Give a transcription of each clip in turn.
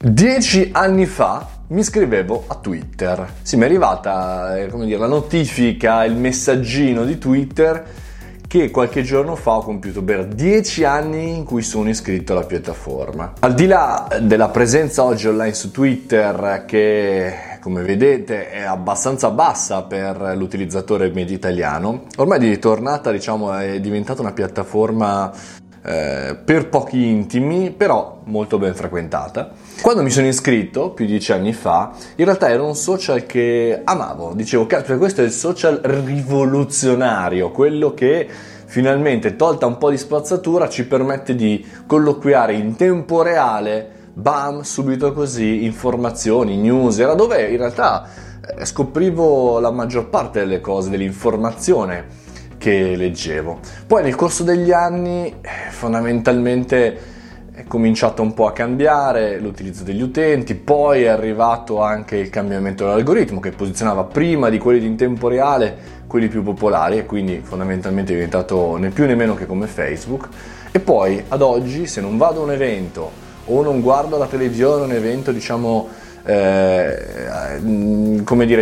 10 anni fa mi iscrivevo a Twitter. Sì, mi è arrivata la notifica, il messaggino di Twitter che qualche giorno fa ho compiuto per 10 anni in cui sono iscritto alla piattaforma. Al di là della presenza oggi online su Twitter, che come vedete è abbastanza bassa per l'utilizzatore medio italiano, ormai di ritornata è diventata una piattaforma per pochi intimi, però molto ben frequentata. Quando mi sono iscritto più di 10 anni fa, in realtà era un social che amavo. Dicevo, cazzo, questo è il social rivoluzionario, quello che finalmente, tolta un po' di spazzatura, ci permette di colloquiare in tempo reale, bam, subito così, informazioni, news. Era dove in realtà scoprivo la maggior parte delle cose, dell'informazione che leggevo. Poi nel corso degli anni fondamentalmente è cominciato un po' a cambiare l'utilizzo degli utenti, poi è arrivato anche il cambiamento dell'algoritmo che posizionava prima di quelli in tempo reale quelli più popolari, e quindi fondamentalmente è diventato né più né meno che come Facebook. E poi ad oggi, se non vado a un evento o non guardo la televisione, un evento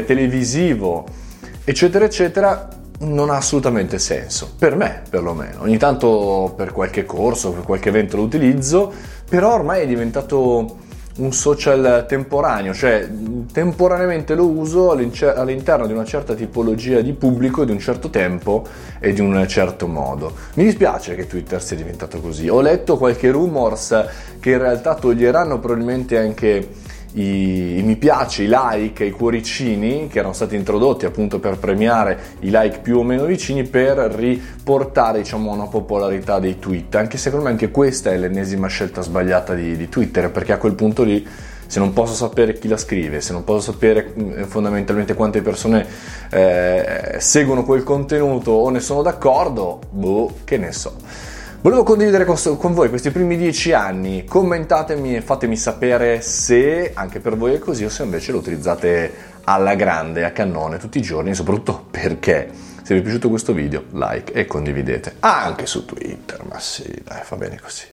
televisivo eccetera non ha assolutamente senso, per me perlomeno. Ogni tanto per qualche corso, per qualche evento lo utilizzo, però ormai è diventato un social temporaneo, cioè temporaneamente lo uso all'interno di una certa tipologia di pubblico, di un certo tempo e di un certo modo. Mi dispiace che Twitter sia diventato così. Ho letto qualche rumors che in realtà toglieranno probabilmente anche i mi piace, i like, i cuoricini che erano stati introdotti appunto per premiare i like più o meno vicini, per riportare una popolarità dei tweet. Anche secondo me anche questa è l'ennesima scelta sbagliata di Twitter, perché a quel punto lì, se non posso sapere chi la scrive, se non posso sapere fondamentalmente quante persone seguono quel contenuto o ne sono d'accordo, che ne so. Volevo condividere con voi questi primi 10 anni, commentatemi e fatemi sapere se anche per voi è così o se invece lo utilizzate alla grande, a cannone, tutti i giorni, soprattutto perché. Se vi è piaciuto questo video, like e condividete anche su Twitter, ma sì, dai, va bene così.